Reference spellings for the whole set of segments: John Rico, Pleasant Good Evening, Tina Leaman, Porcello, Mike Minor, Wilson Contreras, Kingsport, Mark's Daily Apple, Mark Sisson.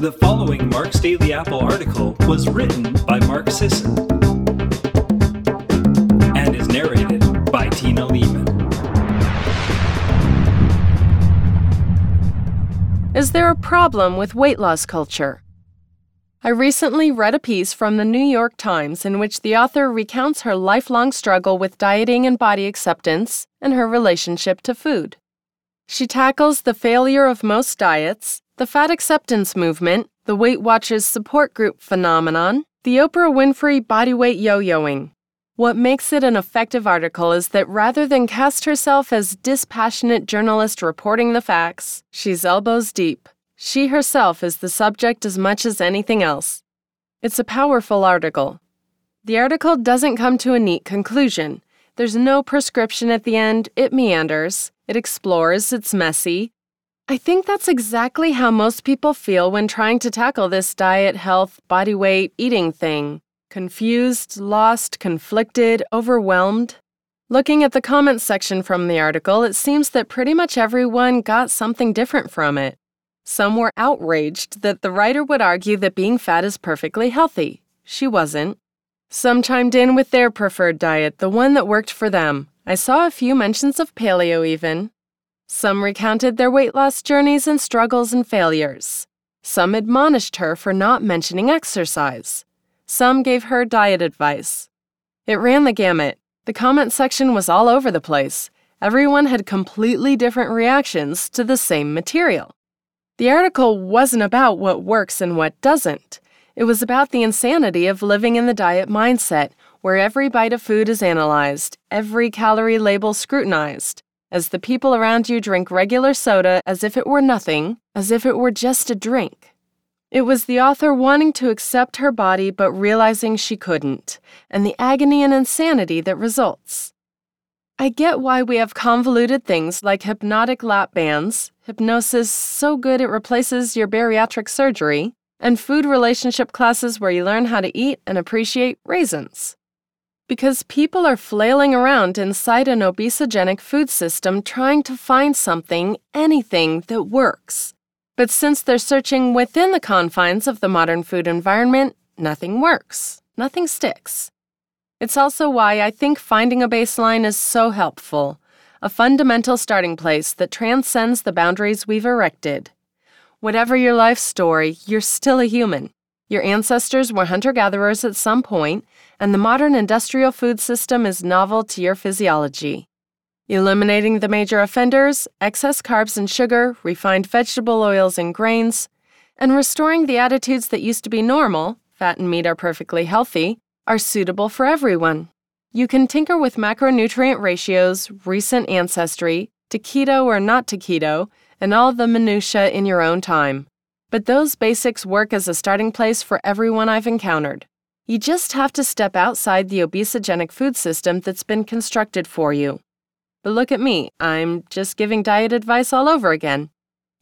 The following Mark's Daily Apple article was written by Mark Sisson and is narrated by Tina Leaman. Is there a problem with weight loss culture? I recently read a piece from the New York Times in which the author recounts her lifelong struggle with dieting and body acceptance and her relationship to food. She tackles the failure of most diets, the fat acceptance movement, the Weight Watchers support group phenomenon, the Oprah Winfrey bodyweight yo-yoing. What makes it an effective article is that rather than cast herself as dispassionate journalist reporting the facts, she's elbows deep. She herself is the subject as much as anything else. It's a powerful article. The article doesn't come to a neat conclusion. There's no prescription at the end. It meanders. It explores. It's messy. I think that's exactly how most people feel when trying to tackle this diet, health, body weight, eating thing. Confused, lost, conflicted, overwhelmed. Looking at the comments section from the article, it seems that pretty much everyone got something different from it. Some were outraged that the writer would argue that being fat is perfectly healthy. She wasn't. Some chimed in with their preferred diet, the one that worked for them. I saw a few mentions of paleo even. Some recounted their weight loss journeys and struggles and failures. Some admonished her for not mentioning exercise. Some gave her diet advice. It ran the gamut. The comment section was all over the place. Everyone had completely different reactions to the same material. The article wasn't about what works and what doesn't. It was about the insanity of living in the diet mindset, where every bite of food is analyzed, every calorie label scrutinized, as the people around you drink regular soda as if it were nothing, as if it were just a drink. It was the author wanting to accept her body but realizing she couldn't, and the agony and insanity that results. I get why we have convoluted things like hypnotic lap bands, hypnosis so good it replaces your bariatric surgery, and food relationship classes where you learn how to eat and appreciate raisins. Because people are flailing around inside an obesogenic food system trying to find something, anything, that works. But since they're searching within the confines of the modern food environment, nothing works, nothing sticks. It's also why I think finding a baseline is so helpful, a fundamental starting place that transcends the boundaries we've erected. Whatever your life story, you're still a human. Your ancestors were hunter-gatherers at some point, and the modern industrial food system is novel to your physiology. Eliminating the major offenders, excess carbs and sugar, refined vegetable oils and grains, and restoring the attitudes that used to be normal, fat and meat are perfectly healthy, are suitable for everyone. You can tinker with macronutrient ratios, recent ancestry, to keto or not to keto, and all the minutiae in your own time. But those basics work as a starting place for everyone I've encountered. You just have to step outside the obesogenic food system that's been constructed for you. But look at me, I'm just giving diet advice all over again.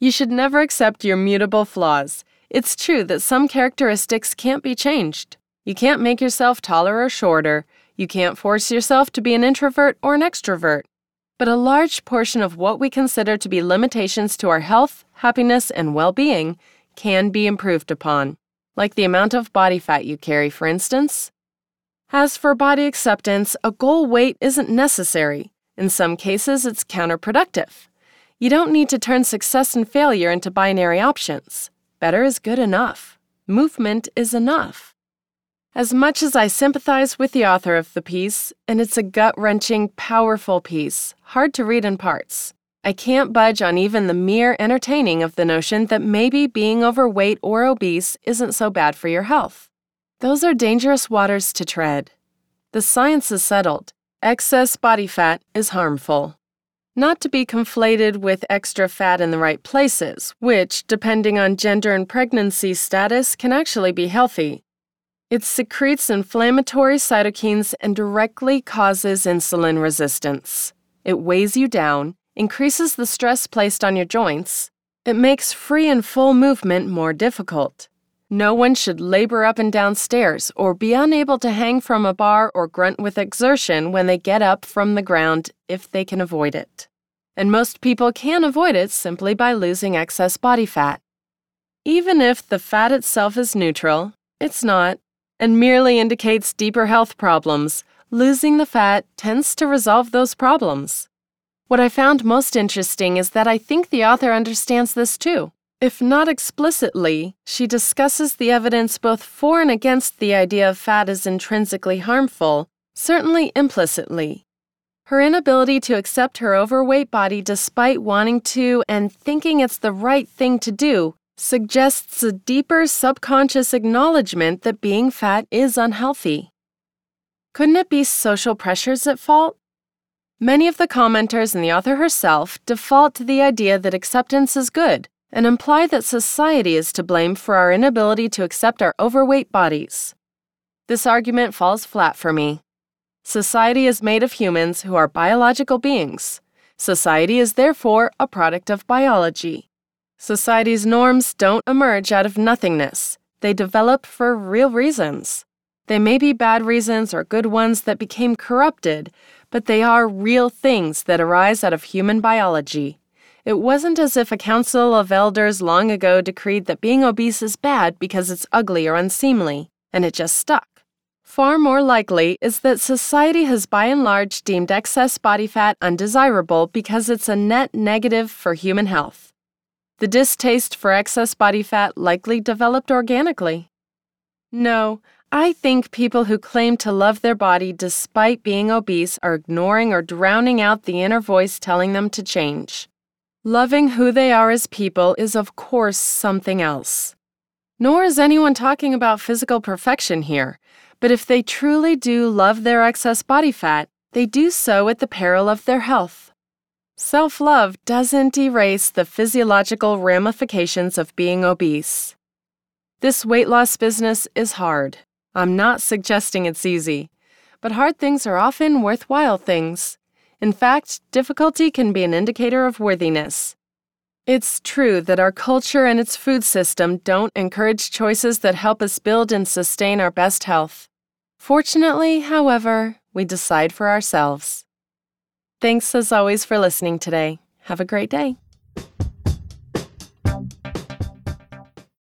You should never accept your mutable flaws. It's true that some characteristics can't be changed. You can't make yourself taller or shorter. You can't force yourself to be an introvert or an extrovert. But a large portion of what we consider to be limitations to our health, happiness, and well-being can be improved upon, like the amount of body fat you carry, for instance. As for body acceptance, a goal weight isn't necessary. In some cases, it's counterproductive. You don't need to turn success and failure into binary options. Better is good enough. Movement is enough. As much as I sympathize with the author of the piece, and it's a gut-wrenching, powerful piece, hard to read in parts, I can't budge on even the mere entertaining of the notion that maybe being overweight or obese isn't so bad for your health. Those are dangerous waters to tread. The science is settled. Excess body fat is harmful. Not to be conflated with extra fat in the right places, which, depending on gender and pregnancy status, can actually be healthy. It secretes inflammatory cytokines and directly causes insulin resistance. It weighs you down, increases the stress placed on your joints. It makes free and full movement more difficult. No one should labor up and down stairs or be unable to hang from a bar or grunt with exertion when they get up from the ground if they can avoid it. And most people can avoid it simply by losing excess body fat. Even if the fat itself is neutral, it's not, and merely indicates deeper health problems, losing the fat tends to resolve those problems. What I found most interesting is that I think the author understands this too. If not explicitly, she discusses the evidence both for and against the idea of fat as intrinsically harmful, certainly implicitly. Her inability to accept her overweight body despite wanting to and thinking it's the right thing to do suggests a deeper subconscious acknowledgement that being fat is unhealthy. Couldn't it be social pressures at fault? Many of the commenters and the author herself default to the idea that acceptance is good and imply that society is to blame for our inability to accept our overweight bodies. This argument falls flat for me. Society is made of humans who are biological beings. Society is therefore a product of biology. Society's norms don't emerge out of nothingness. They develop for real reasons. They may be bad reasons or good ones that became corrupted, but they are real things that arise out of human biology. It wasn't as if a council of elders long ago decreed that being obese is bad because it's ugly or unseemly, and it just stuck. Far more likely is that society has by and large deemed excess body fat undesirable because it's a net negative for human health. The distaste for excess body fat likely developed organically. No, I think people who claim to love their body despite being obese are ignoring or drowning out the inner voice telling them to change. Loving who they are as people is, of course, something else. Nor is anyone talking about physical perfection here, but if they truly do love their excess body fat, they do so at the peril of their health. Self-love doesn't erase the physiological ramifications of being obese. This weight loss business is hard. I'm not suggesting it's easy, but hard things are often worthwhile things. In fact, difficulty can be an indicator of worthiness. It's true that our culture and its food system don't encourage choices that help us build and sustain our best health. Fortunately, however, we decide for ourselves. Thanks as always for listening today. Have a great day.